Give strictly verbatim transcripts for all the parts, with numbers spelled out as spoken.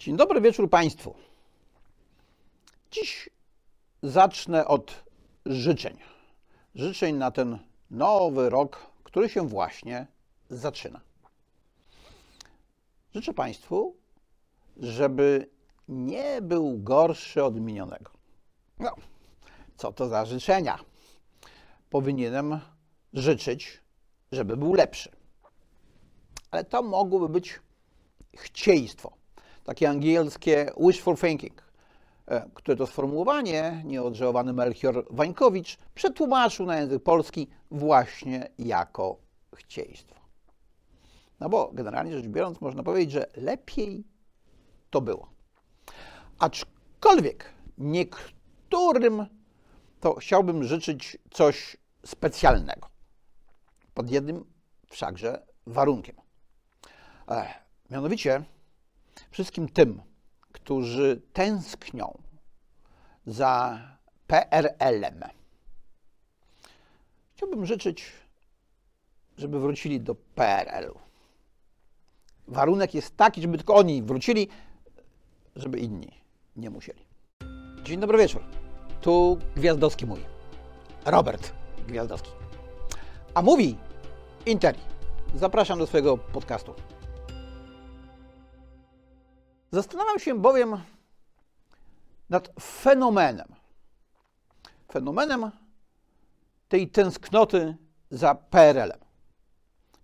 Dzień dobry wieczór Państwu. Dziś zacznę od życzeń. Życzeń na ten nowy rok, który się właśnie zaczyna. Życzę Państwu, żeby nie był gorszy od minionego. No, co to za życzenia? Powinienem życzyć, żeby był lepszy. Ale to mogłoby być chcieństwo. Takie angielskie wishful thinking, które to sformułowanie nieodżałowany Melchior Wańkowicz przetłumaczył na język polski właśnie jako chcieństwo. No bo generalnie rzecz biorąc można powiedzieć, że lepiej to było. Aczkolwiek niektórym to chciałbym życzyć coś specjalnego. Pod jednym wszakże warunkiem. Mianowicie wszystkim tym, którzy tęsknią za P R L-em. Chciałbym życzyć, żeby wrócili do P R L-u. Warunek jest taki, żeby tylko oni wrócili, żeby inni nie musieli. Dzień dobry wieczór. Tu Gwiazdowski mówi. Robert Gwiazdowski. A mówi Interii. Zapraszam do swojego podcastu. Zastanawiam się bowiem nad fenomenem, fenomenem tej tęsknoty za P R L-em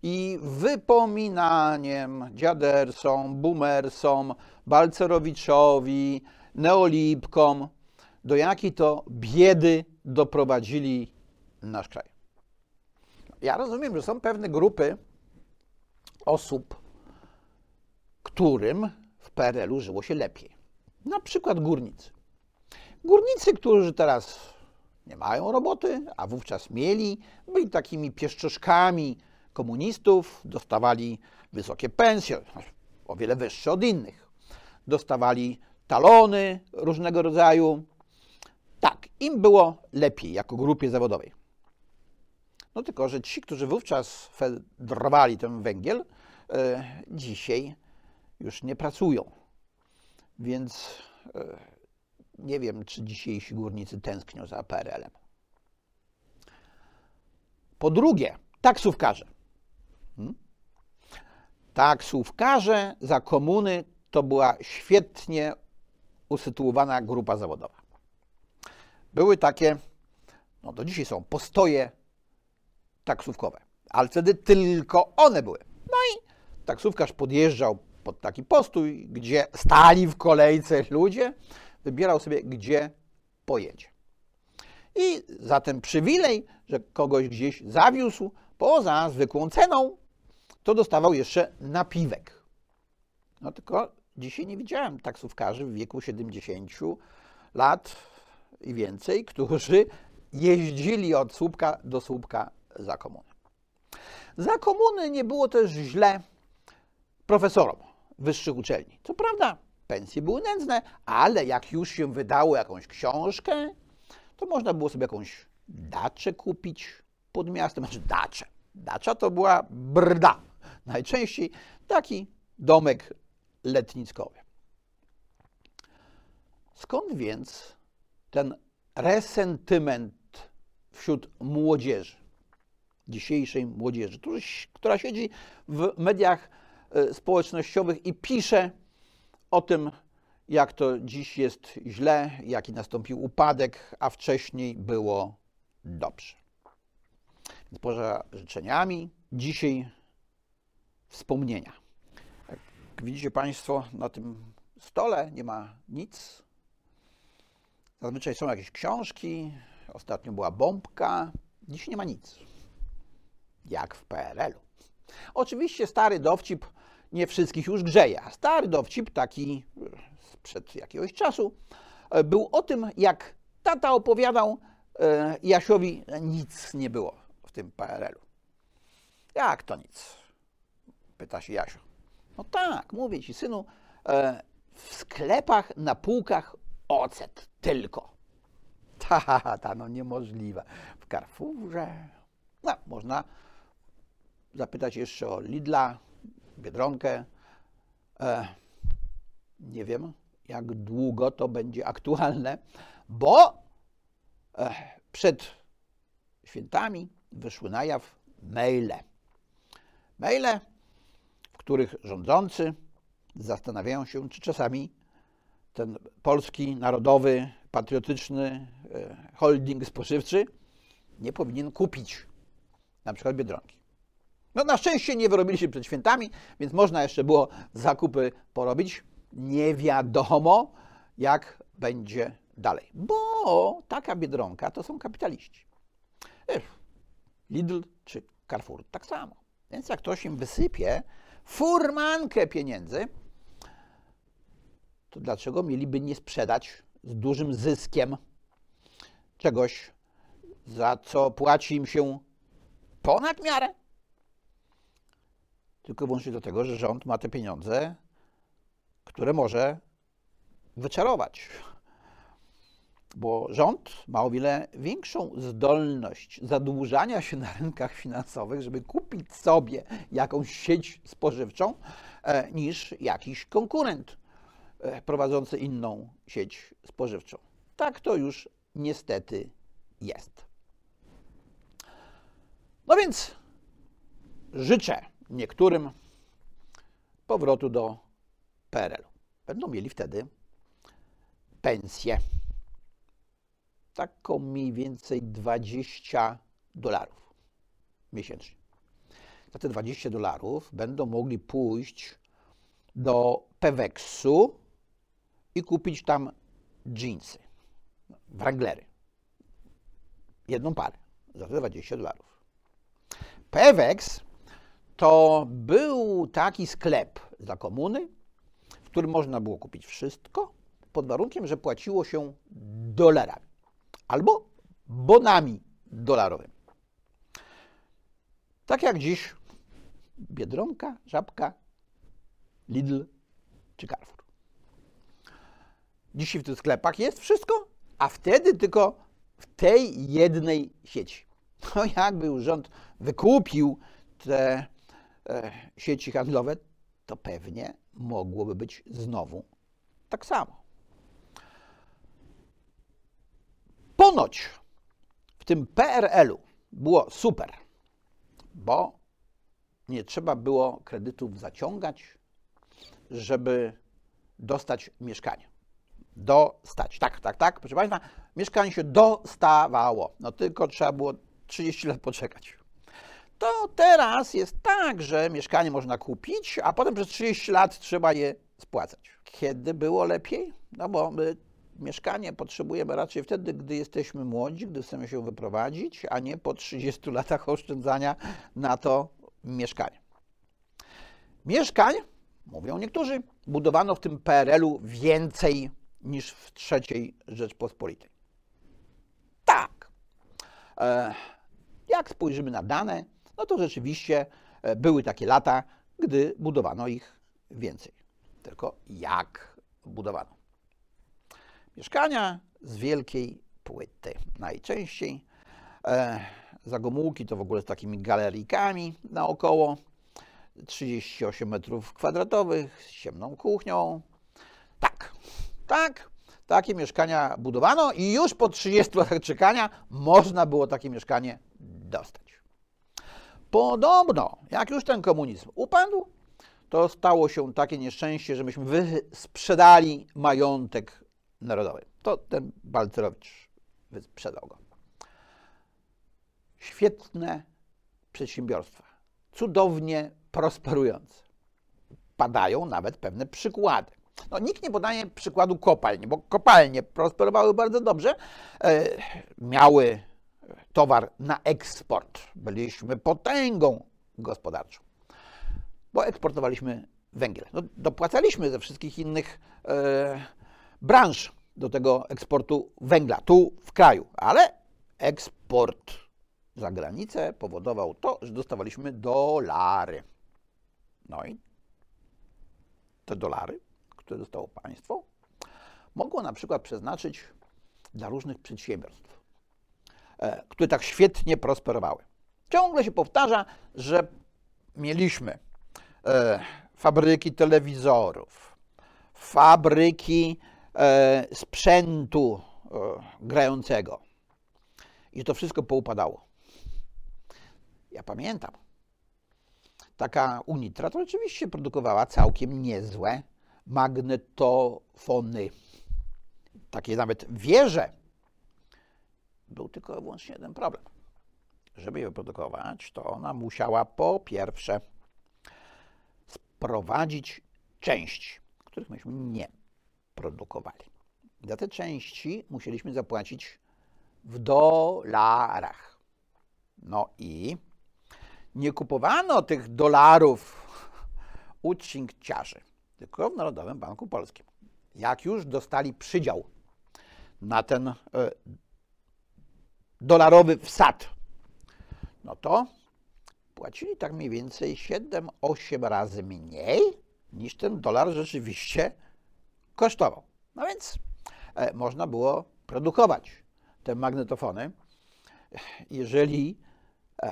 i wypominaniem dziadersom, boomersom, Balcerowiczowi, neolipkom, do jakiej to biedy doprowadzili nasz kraj. Ja rozumiem, że są pewne grupy osób, którym w P R L-u żyło się lepiej. Na przykład górnicy. Górnicy, którzy teraz nie mają roboty, a wówczas mieli, byli takimi pieszczoszkami komunistów, dostawali wysokie pensje, o wiele wyższe od innych. Dostawali talony różnego rodzaju. Tak, im było lepiej jako grupie zawodowej. No tylko, że ci, którzy wówczas fedrowali ten węgiel, yy, dzisiaj już nie pracują, więc yy, nie wiem, czy dzisiejsi górnicy tęsknią za P R L-em. Po drugie, taksówkarze. Hmm? Taksówkarze za komuny to była świetnie usytuowana grupa zawodowa. Były takie, no do dzisiaj są, postoje taksówkowe, ale wtedy tylko one były. No i taksówkarz podjeżdżał pod taki postój, gdzie stali w kolejce ludzie, wybierał sobie, gdzie pojedzie. I za ten przywilej, że kogoś gdzieś zawiózł poza zwykłą ceną, to dostawał jeszcze napiwek. No tylko dzisiaj nie widziałem taksówkarzy w wieku siedemdziesięciu lat i więcej, którzy jeździli od słupka do słupka za komuny. Za komuny nie było też źle profesorom wyższych uczelni. Co prawda pensje były nędzne, ale jak już się wydało jakąś książkę, to można było sobie jakąś daczę kupić pod miastem. Znaczy daczę. Dacza to była brda. Najczęściej taki domek letnickowy. Skąd więc ten resentyment wśród młodzieży, dzisiejszej młodzieży, która siedzi w mediach społecznościowych i pisze o tym, jak to dziś jest źle, jaki nastąpił upadek, a wcześniej było dobrze. Więc poza życzeniami dzisiaj wspomnienia. Jak widzicie Państwo, na tym stole nie ma nic. Zazwyczaj są jakieś książki, ostatnio była bombka, dziś nie ma nic. Jak w P R L-u. Oczywiście stary dowcip nie wszystkich już grzeje, a stary dowcip taki sprzed jakiegoś czasu był o tym, jak tata opowiadał Jasiowi, że nic nie było w tym P R L-u. Jak to nic? Pyta się Jasio. No tak, mówię ci synu, w sklepach na półkach ocet tylko. Tata, no niemożliwe. W Carrefourze. No, można zapytać jeszcze o Lidla, Biedronkę. E, nie wiem, jak długo to będzie aktualne, bo przed świętami wyszły na jaw maile. Maile, w których rządzący zastanawiają się, czy czasami ten polski, narodowy, patriotyczny holding spożywczy nie powinien kupić na przykład Biedronki. No na szczęście nie wyrobili się przed świętami, więc można jeszcze było zakupy porobić. Nie wiadomo, jak będzie dalej, bo taka Biedronka to są kapitaliści. Lidl czy Carrefour tak samo. Więc jak ktoś im wysypie furmankę pieniędzy, to dlaczego mieliby nie sprzedać z dużym zyskiem czegoś, za co płaci im się ponad miarę? Tylko włącznie do tego, że rząd ma te pieniądze, które może wyczarować. Bo rząd ma o wiele większą zdolność zadłużania się na rynkach finansowych, żeby kupić sobie jakąś sieć spożywczą, e, niż jakiś konkurent e, prowadzący inną sieć spożywczą. Tak to już niestety jest. No więc życzę niektórym powrotu do P R L-u. Będą mieli wtedy pensję. Taką mniej więcej dwadzieścia dolarów miesięcznie. Za te dwadzieścia dolarów będą mogli pójść do Peweksu i kupić tam dżinsy, wranglery. Jedną parę za te dwadzieścia dolarów. Pewex to był taki sklep za komuny, w którym można było kupić wszystko pod warunkiem, że płaciło się dolarami. Albo bonami dolarowymi. Tak jak dziś Biedronka, Żabka, Lidl czy Carrefour. Dzisiaj w tych sklepach jest wszystko, a wtedy tylko w tej jednej sieci. No jakby już rząd wykupił te e, sieci handlowe, to pewnie mogłoby być znowu tak samo. Ponoć w tym P R L-u było super, bo nie trzeba było kredytów zaciągać, żeby dostać mieszkanie. Dostać, tak, tak, tak, proszę Państwa, mieszkanie się dostawało, no tylko trzeba było trzydzieści lat poczekać. To teraz jest tak, że mieszkanie można kupić, a potem przez trzydzieści lat trzeba je spłacać. Kiedy było lepiej? No bo my mieszkanie potrzebujemy raczej wtedy, gdy jesteśmy młodzi, gdy chcemy się wyprowadzić, a nie po trzydziestu latach oszczędzania na to mieszkanie. Mieszkań, mówią niektórzy, budowano w tym P R L-u więcej niż w trzeciej Rzeczpospolitej. Tak. Jak spojrzymy na dane, no to rzeczywiście były takie lata, gdy budowano ich więcej. Tylko jak budowano? Mieszkania z wielkiej płyty najczęściej, e, za Gomułki to w ogóle z takimi galerijkami naokoło, trzydzieści osiem metrów kwadratowych, z ciemną kuchnią. Tak, tak, takie mieszkania budowano i już po trzydziestu latach czekania można było takie mieszkanie dostać. Podobno, jak już ten komunizm upadł, to stało się takie nieszczęście, że myśmy wysprzedali majątek narodowy. To ten Balcerowicz sprzedał go. Świetne przedsiębiorstwa, cudownie prosperujące. Padają nawet pewne przykłady. No, nikt nie podaje przykładu kopalń, bo kopalnie prosperowały bardzo dobrze, e, miały towar na eksport. Byliśmy potęgą gospodarczą, bo eksportowaliśmy węgiel. No, dopłacaliśmy ze wszystkich innych e, branż do tego eksportu węgla, tu w kraju, ale eksport za granicę powodował to, że dostawaliśmy dolary. No i te dolary, które dostało państwo, mogło na przykład przeznaczyć dla różnych przedsiębiorstw, które tak świetnie prosperowały. Ciągle się powtarza, że mieliśmy fabryki telewizorów, fabryki e, sprzętu e, grającego. I to wszystko poupadało. Ja pamiętam. Taka Unitra to oczywiście produkowała całkiem niezłe magnetofony. Takie nawet wieże. Był tylko wyłącznie jeden problem. Żeby je wyprodukować, to ona musiała po pierwsze sprowadzić części, których myśmy nie produkowali. Za te części musieliśmy zapłacić w dolarach. No i nie kupowano tych dolarów u księgciarzy, tylko w Narodowym Banku Polskim. Jak już dostali przydział na ten y, dolarowy wsad, no to płacili tak mniej więcej siedem osiem razy mniej, niż ten dolar rzeczywiście kosztował. No więc y, można było produkować te magnetofony, jeżeli y,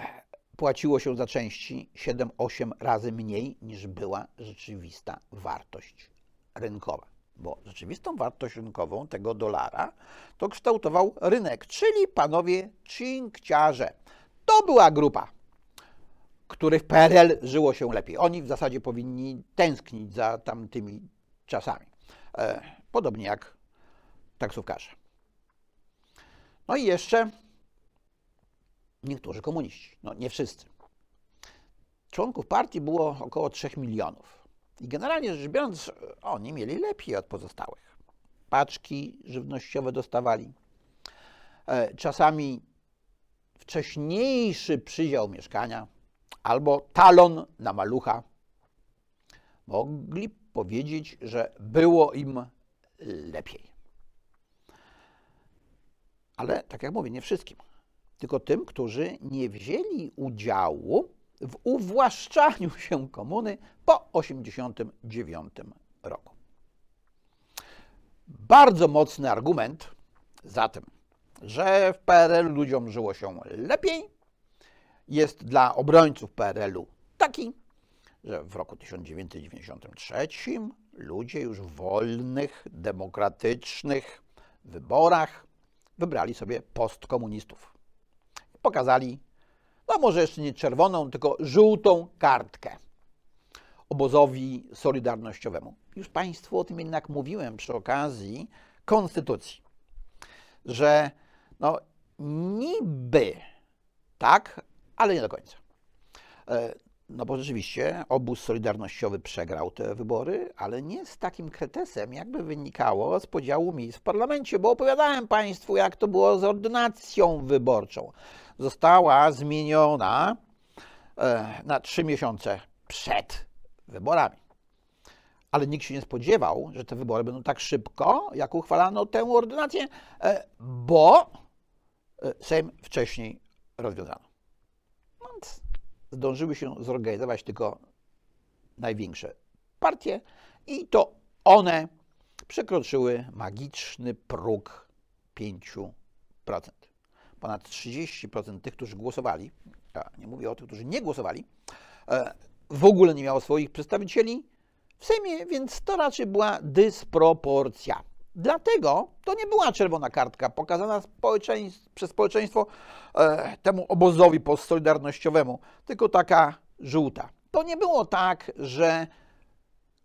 płaciło się za części siedem osiem razy mniej, niż była rzeczywista wartość rynkowa. Bo rzeczywistą wartość rynkową tego dolara to kształtował rynek, czyli panowie księgciarze. To była grupa, których P R L żyło się lepiej. Oni w zasadzie powinni tęsknić za tamtymi czasami. E, podobnie jak taksówkarze. No i jeszcze niektórzy komuniści, no nie wszyscy. Członków partii było około trzech milionów. I generalnie rzecz biorąc, oni mieli lepiej od pozostałych. Paczki żywnościowe dostawali. Czasami wcześniejszy przydział mieszkania albo talon na malucha. Mogli powiedzieć, że było im lepiej. Ale tak jak mówię, nie wszystkim. Tylko tym, którzy nie wzięli udziału w uwłaszczaniu się komuny po osiemdziesiątym dziewiątym roku. Bardzo mocny argument za tym, że w P R L ludziom żyło się lepiej, jest dla obrońców P R L-u taki, że w roku tysiąc dziewięćset dziewięćdziesiątym trzecim ludzie już w wolnych, demokratycznych wyborach wybrali sobie postkomunistów. Pokazali, no może jeszcze nie czerwoną, tylko żółtą kartkę obozowi solidarnościowemu. Już Państwu o tym jednak mówiłem przy okazji konstytucji, że no niby tak, ale nie do końca. No bo rzeczywiście obóz solidarnościowy przegrał te wybory, ale nie z takim kretesem, jakby wynikało z podziału miejsc w parlamencie, bo opowiadałem Państwu, jak to było z ordynacją wyborczą. Została zmieniona na trzy miesiące przed wyborami. Ale nikt się nie spodziewał, że te wybory będą tak szybko, jak uchwalano tę ordynację, bo Sejm wcześniej rozwiązano. Więc zdążyły się zorganizować tylko największe partie i to one przekroczyły magiczny próg pięciu procent. Ponad trzydzieści procent tych, którzy głosowali, ja nie mówię o tych, którzy nie głosowali, w ogóle nie miało swoich przedstawicieli w Sejmie, więc to raczej była dysproporcja. Dlatego to nie była czerwona kartka pokazana społeczeństw, przez społeczeństwo e, temu obozowi postsolidarnościowemu, tylko taka żółta. To nie było tak, że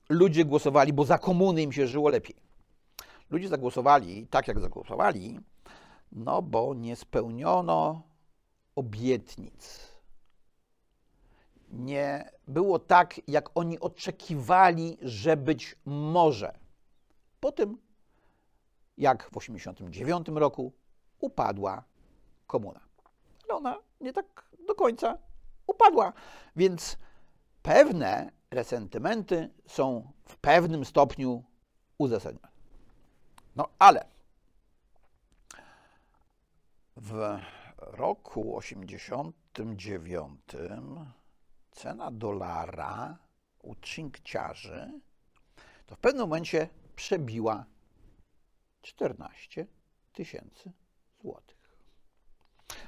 ludzie głosowali, bo za komuny im się żyło lepiej. Ludzie zagłosowali tak, jak zagłosowali, no bo nie spełniono obietnic. Nie było tak, jak oni oczekiwali, że być może. Po tym, jak w osiemdziesiątym dziewiątym roku upadła komuna. Ale ona nie tak do końca upadła, więc pewne resentymenty są w pewnym stopniu uzasadnione. No ale w roku osiemdziesiątym dziewiątym cena dolara u księgciarzy to w pewnym momencie przebiła czternaście tysięcy złotych.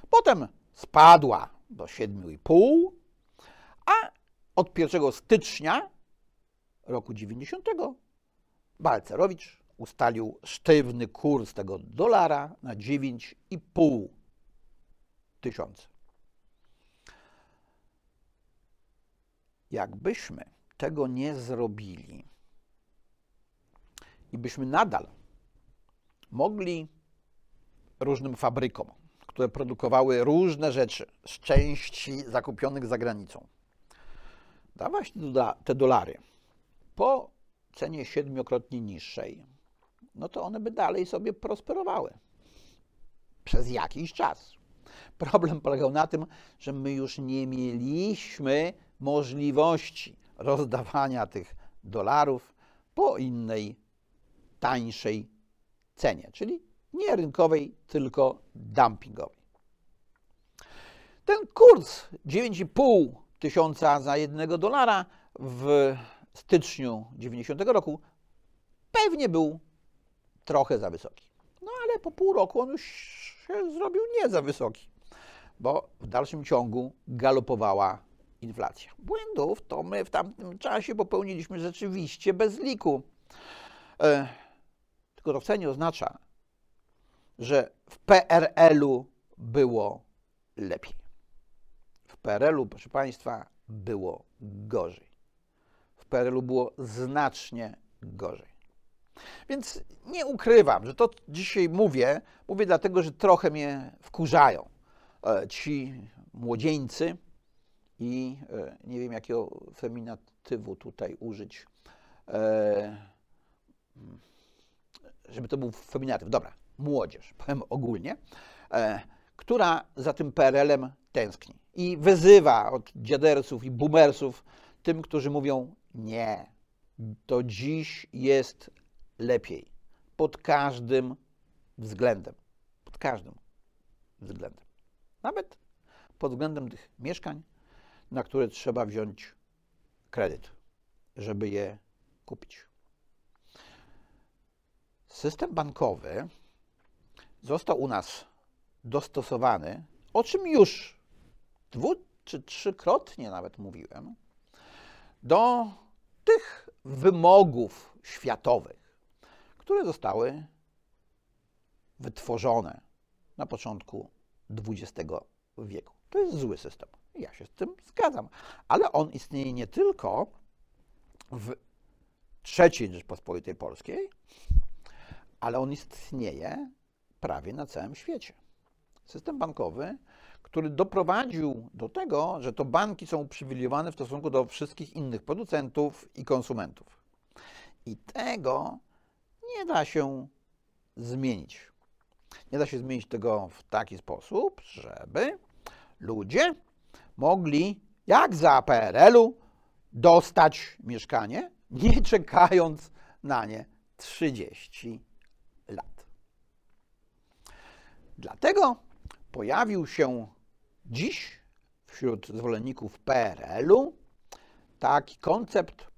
Potem spadła do siedmiu i pół, a od pierwszego stycznia roku dziewięćdziesiątego Balcerowicz ustalił sztywny kurs tego dolara na dziewięć i pół tysiąca. Jakbyśmy tego nie zrobili i byśmy nadal mogli różnym fabrykom, które produkowały różne rzeczy z części zakupionych za granicą, dawać te dolary po cenie siedmiokrotnie niższej, no to one by dalej sobie prosperowały przez jakiś czas. Problem polegał na tym, że my już nie mieliśmy możliwości rozdawania tych dolarów po innej, tańszej cenie, czyli nie rynkowej, tylko dumpingowej. Ten kurs dziewięć i pół tysiąca za jednego dolara w styczniu dziewięćdziesiątego roku pewnie był trochę za wysoki. No ale po pół roku on już się zrobił nie za wysoki, bo w dalszym ciągu galopowała inflacja. Błędów to my w tamtym czasie popełniliśmy rzeczywiście bez liku. E, tylko to wcale nie oznacza, że w P R L-u było lepiej. W P R L-u, proszę Państwa, było gorzej. W P R L-u było znacznie gorzej. Więc nie ukrywam, że to dzisiaj mówię, mówię dlatego, że trochę mnie wkurzają ci młodzieńcy i nie wiem, jakiego feminatywu tutaj użyć, żeby to był feminatyw, dobra, młodzież, powiem ogólnie, która za tym P R L-em tęskni i wyzywa od dziadersów i boomersów tym, którzy mówią nie, to dziś jest lepiej, pod każdym względem, pod każdym względem, nawet pod względem tych mieszkań, na które trzeba wziąć kredyt, żeby je kupić. System bankowy został u nas dostosowany, o czym już dwu czy trzykrotnie nawet mówiłem, do tych wymogów światowych, które zostały wytworzone na początku dwudziestego wieku. To jest zły system. Ja się z tym zgadzam, ale on istnieje nie tylko w trzeciej Rzeczpospolitej Polskiej, ale on istnieje prawie na całym świecie. System bankowy, który doprowadził do tego, że to banki są uprzywilejowane w stosunku do wszystkich innych producentów i konsumentów. I tego nie da się zmienić. Nie da się zmienić tego w taki sposób, żeby ludzie mogli, jak za P R L-u, dostać mieszkanie, nie czekając na nie trzydzieści lat. Dlatego pojawił się dziś wśród zwolenników P R L-u taki koncept,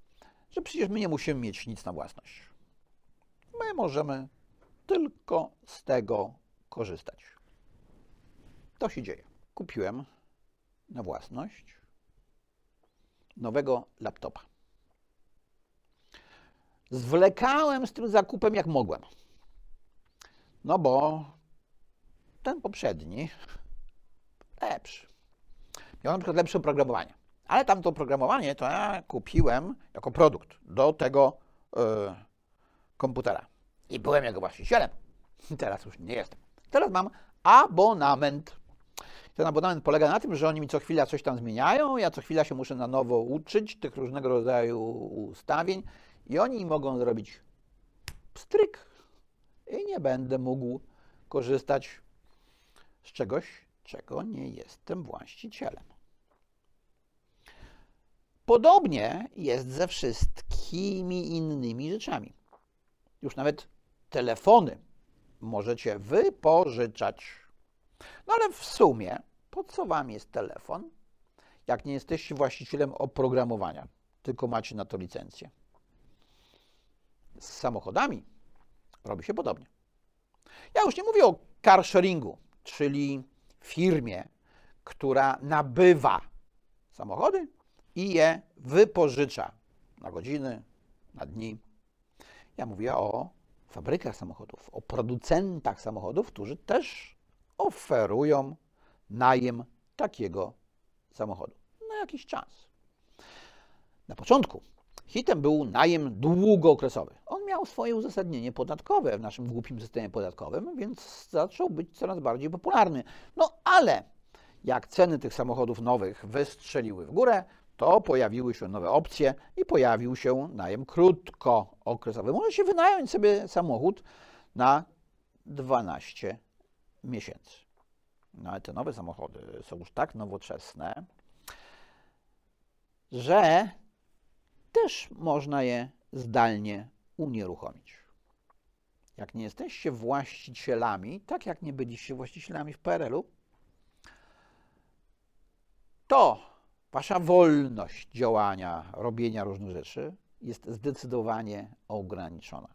że przecież my nie musimy mieć nic na własność. My możemy tylko z tego korzystać. To się dzieje. Kupiłem na własność nowego laptopa. Zwlekałem z tym zakupem jak mogłem, no bo ten poprzedni lepszy. Miał na przykład lepsze oprogramowanie, ale tamto oprogramowanie to ja kupiłem jako produkt do tego yy, komputera i byłem jego właścicielem. Teraz już nie jestem. Teraz mam abonament. Ten abonament polega na tym, że oni mi co chwila coś tam zmieniają, ja co chwila się muszę na nowo uczyć tych różnego rodzaju ustawień i oni mogą zrobić pstryk i nie będę mógł korzystać z czegoś, czego nie jestem właścicielem. Podobnie jest ze wszystkimi innymi rzeczami. Już nawet telefony możecie wypożyczać. No ale w sumie, po co wam jest telefon, jak nie jesteście właścicielem oprogramowania, tylko macie na to licencję? Z samochodami robi się podobnie. Ja już nie mówię o car sharingu, czyli firmie, która nabywa samochody i je wypożycza na godziny, na dni. Ja mówię o fabrykach samochodów, o producentach samochodów, którzy też oferują najem takiego samochodu na jakiś czas. Na początku hitem był najem długookresowy. On miał swoje uzasadnienie podatkowe w naszym głupim systemie podatkowym, więc zaczął być coraz bardziej popularny. No ale jak ceny tych samochodów nowych wystrzeliły w górę, to pojawiły się nowe opcje i pojawił się najem krótkookresowy. Możecie wynająć sobie samochód na dwanaście miesięcy. No ale te nowe samochody są już tak nowoczesne, że też można je zdalnie unieruchomić. Jak nie jesteście właścicielami, tak jak nie byliście właścicielami w P R L u, to wasza wolność działania, robienia różnych rzeczy jest zdecydowanie ograniczona.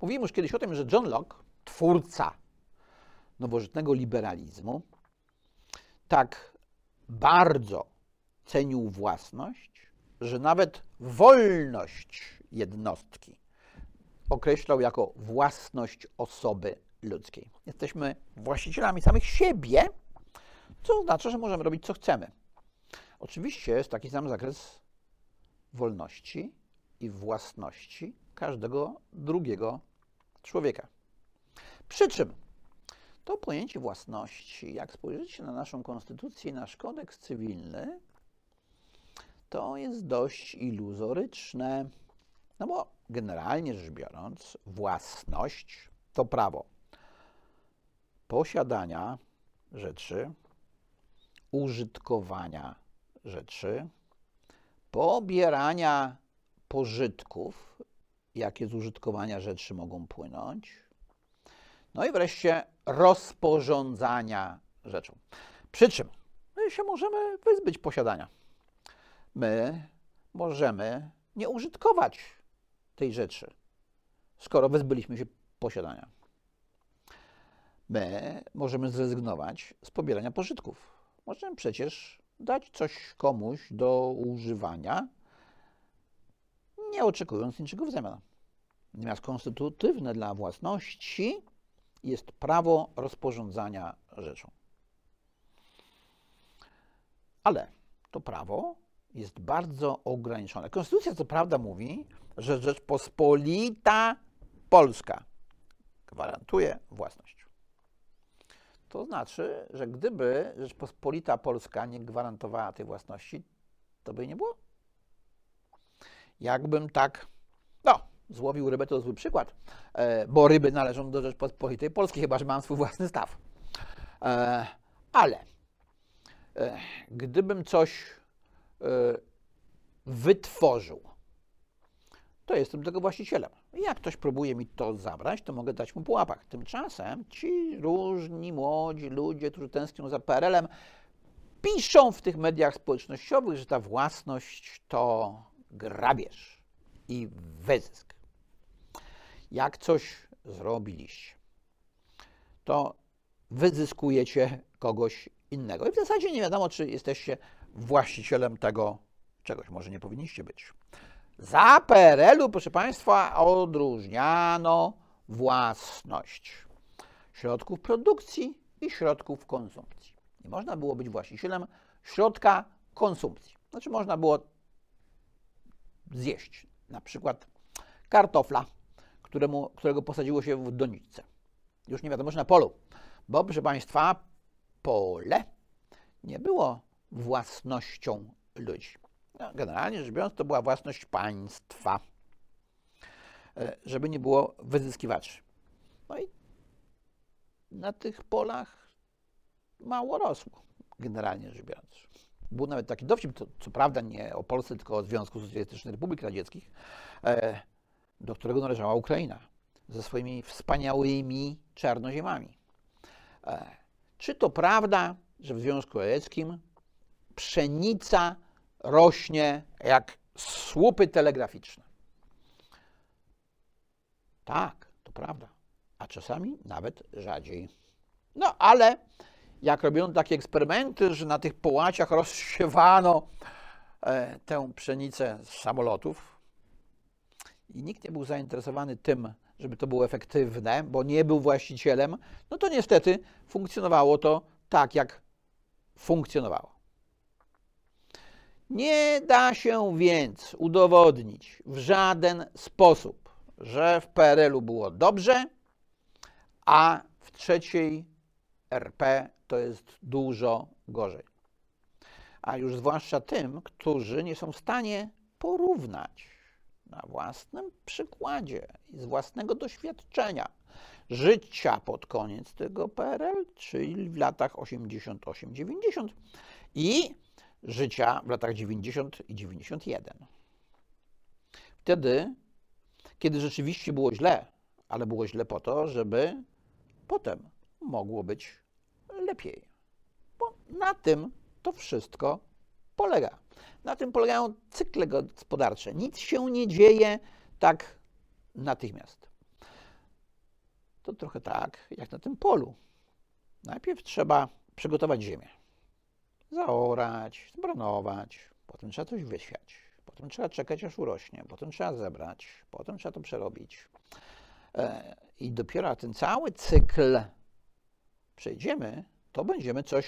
Mówiłem już kiedyś o tym, że John Locke, twórca nowożytnego liberalizmu, tak bardzo cenił własność, że nawet wolność jednostki określał jako własność osoby ludzkiej. Jesteśmy właścicielami samych siebie, co oznacza, że możemy robić, co chcemy. Oczywiście jest taki sam zakres wolności i własności każdego drugiego człowieka. Przy czym to pojęcie własności, jak spojrzycie na naszą konstytucję i nasz kodeks cywilny, to jest dość iluzoryczne, no bo generalnie rzecz biorąc, własność to prawo posiadania rzeczy, użytkowania rzeczy, pobierania pożytków, jakie z użytkowania rzeczy mogą płynąć, no i wreszcie rozporządzania rzeczą. Przy czym my się możemy wyzbyć posiadania. My możemy nie użytkować tej rzeczy, skoro wyzbyliśmy się posiadania. My możemy zrezygnować z pobierania pożytków. Możemy przecież dać coś komuś do używania, nie oczekując niczego w zamian. Natomiast konstytutywne dla własności jest prawo rozporządzania rzeczą. Ale to prawo jest bardzo ograniczone. Konstytucja co prawda mówi, że Rzeczpospolita Polska gwarantuje własność. To znaczy, że gdyby Rzeczpospolita Polska nie gwarantowała tej własności, to by jej nie było. Jakbym tak, no, złowił rybę, to zły przykład, bo ryby należą do Rzeczpospolitej Polskiej, chyba że mam swój własny staw. Ale gdybym coś wytworzył, to jestem tego właścicielem. Jak ktoś próbuje mi to zabrać, to mogę dać mu po łapach. Tymczasem ci różni młodzi ludzie, którzy tęsknią za P R L em, piszą w tych mediach społecznościowych, że ta własność to grabież i wyzysk. Jak coś zrobiliście, to wyzyskujecie kogoś innego. I w zasadzie nie wiadomo, czy jesteście właścicielem tego czegoś, może nie powinniście być. Za P R L u, proszę Państwa, odróżniano własność środków produkcji i środków konsumpcji. Nie można było być właścicielem środka konsumpcji. Znaczy można było zjeść na przykład kartofla, któremu, którego posadziło się w doniczce. Już nie wiadomo, czy na polu, bo proszę Państwa, pole nie było własnością ludzi. No, generalnie rzecz biorąc, to była własność państwa, żeby nie było wyzyskiwaczy. No i na tych polach mało rosło, generalnie rzecz biorąc. Był nawet taki dowcip, to, co prawda nie o Polsce, tylko o Związku Socjalistycznych Republik Radzieckich, do którego należała Ukraina, ze swoimi wspaniałymi czarnoziemami. Czy to prawda, że w Związku Radzieckim pszenica rośnie jak słupy telegraficzne? Tak, to prawda, a czasami nawet rzadziej. No ale jak robiono takie eksperymenty, że na tych połaciach rozsiewano e, tę pszenicę z samolotów, i nikt nie był zainteresowany tym, żeby to było efektywne, bo nie był właścicielem, no to niestety funkcjonowało to tak, jak funkcjonowało. Nie da się więc udowodnić w żaden sposób, że w P R L-u było dobrze, a w trzeciej R P to jest dużo gorzej. A już zwłaszcza tym, którzy nie są w stanie porównać na własnym przykładzie i z własnego doświadczenia życia pod koniec tego P R L, czyli w latach osiemdziesiątym ósmym do dziewięćdziesiątego i życia w latach dziewięćdziesiątym i dziewięćdziesiątym pierwszym. Wtedy, kiedy rzeczywiście było źle, ale było źle po to, żeby potem mogło być lepiej. Bo na tym to wszystko polega. Na tym polegają cykle gospodarcze. Nic się nie dzieje tak natychmiast. To trochę tak jak na tym polu. Najpierw trzeba przygotować ziemię. Zaorać, zbronować, potem trzeba coś wysiać, potem trzeba czekać, aż urośnie, potem trzeba zebrać, potem trzeba to przerobić. I dopiero ten cały cykl przejdziemy, to będziemy coś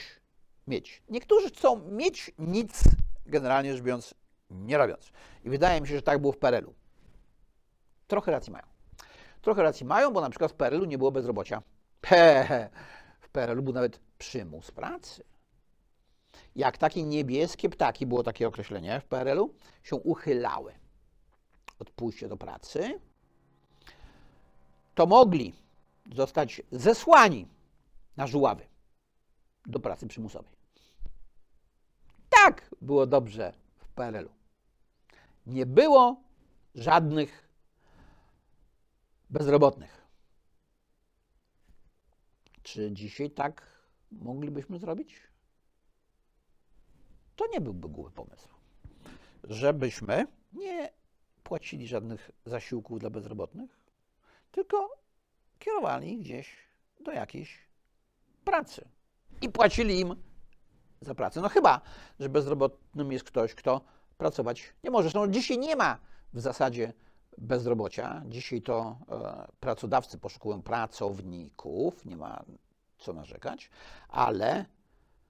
mieć. Niektórzy chcą mieć nic, generalnie rzecz biorąc, nie robiąc. I wydaje mi się, że tak było w P R L-u. Trochę racji mają. Trochę racji mają, bo na przykład w P R L-u nie było bezrobocia. Hehe. W P R L-u był nawet przymus pracy. Jak takie niebieskie ptaki, było takie określenie w P R L-u, się uchylały od pójścia do pracy, to mogli zostać zesłani na żuławy do pracy przymusowej. Tak było dobrze w P R L-u. Nie było żadnych bezrobotnych. Czy dzisiaj tak moglibyśmy zrobić? To nie byłby głupi pomysł, żebyśmy nie płacili żadnych zasiłków dla bezrobotnych, tylko kierowali gdzieś do jakiejś pracy i płacili im za pracę. No chyba, że bezrobotnym jest ktoś, kto pracować nie może. No dzisiaj nie ma w zasadzie bezrobocia. Dzisiaj to e, pracodawcy poszukują pracowników, nie ma co narzekać, ale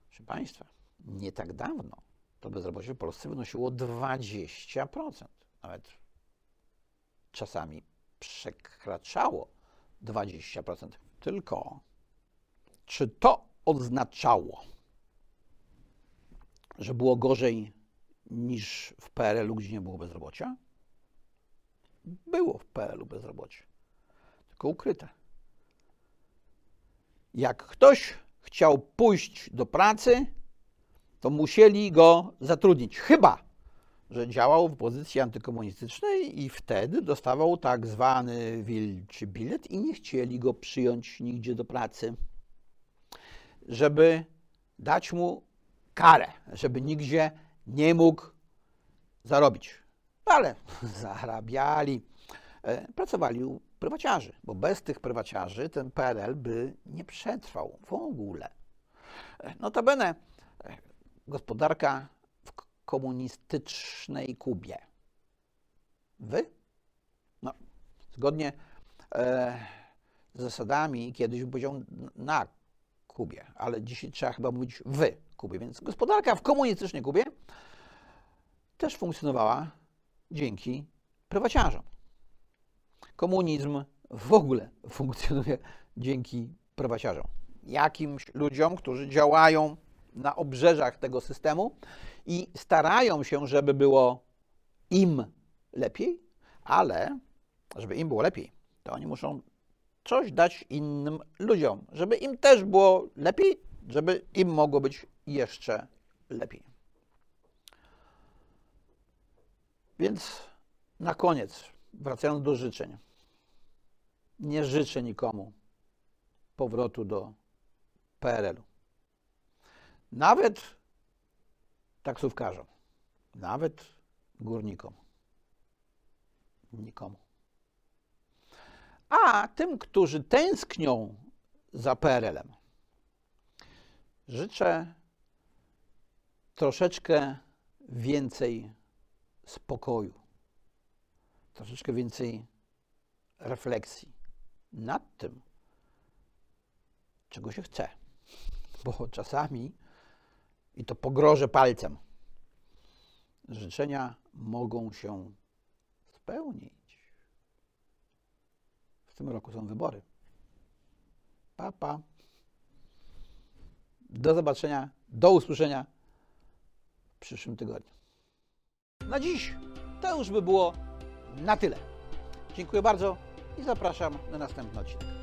proszę Państwa, nie tak dawno to bezrobocie w Polsce wynosiło dwadzieścia procent, nawet czasami przekraczało dwadzieścia procent. Tylko czy to oznaczało, że było gorzej niż w P R L-u, gdzie nie było bezrobocia? Było w P R L-u bezrobocie, tylko ukryte. Jak ktoś chciał pójść do pracy, to musieli go zatrudnić, chyba że działał w pozycji antykomunistycznej i wtedy dostawał tak zwany wilczy bilet i nie chcieli go przyjąć nigdzie do pracy, żeby dać mu karę, żeby nigdzie nie mógł zarobić. Ale zarabiali, pracowali u prywaciarzy, bo bez tych prywaciarzy ten P R L by nie przetrwał w ogóle. Notabene gospodarka w komunistycznej Kubie. Wy? No, zgodnie e, z zasadami kiedyś bym powiedział na Kubie, ale dzisiaj trzeba chyba mówić wy Kubie, więc gospodarka w komunistycznej Kubie też funkcjonowała dzięki prywaciarzom. Komunizm w ogóle funkcjonuje dzięki prywaciarzom. Jakimś ludziom, którzy działają na obrzeżach tego systemu i starają się, żeby było im lepiej, ale żeby im było lepiej, to oni muszą coś dać innym ludziom, żeby im też było lepiej, żeby im mogło być jeszcze lepiej. Więc na koniec, wracając do życzeń, nie życzę nikomu powrotu do P R L-u. Nawet taksówkarzom, nawet górnikom, nikomu. A tym, którzy tęsknią za P R L-em, życzę troszeczkę więcej spokoju, troszeczkę więcej refleksji nad tym, czego się chce. Bo czasami, i to pogrożę palcem, życzenia mogą się spełnić. W tym roku są wybory. Pa, pa. Do zobaczenia, do usłyszenia w przyszłym tygodniu. Na dziś to już by było na tyle. Dziękuję bardzo i zapraszam na następny odcinek.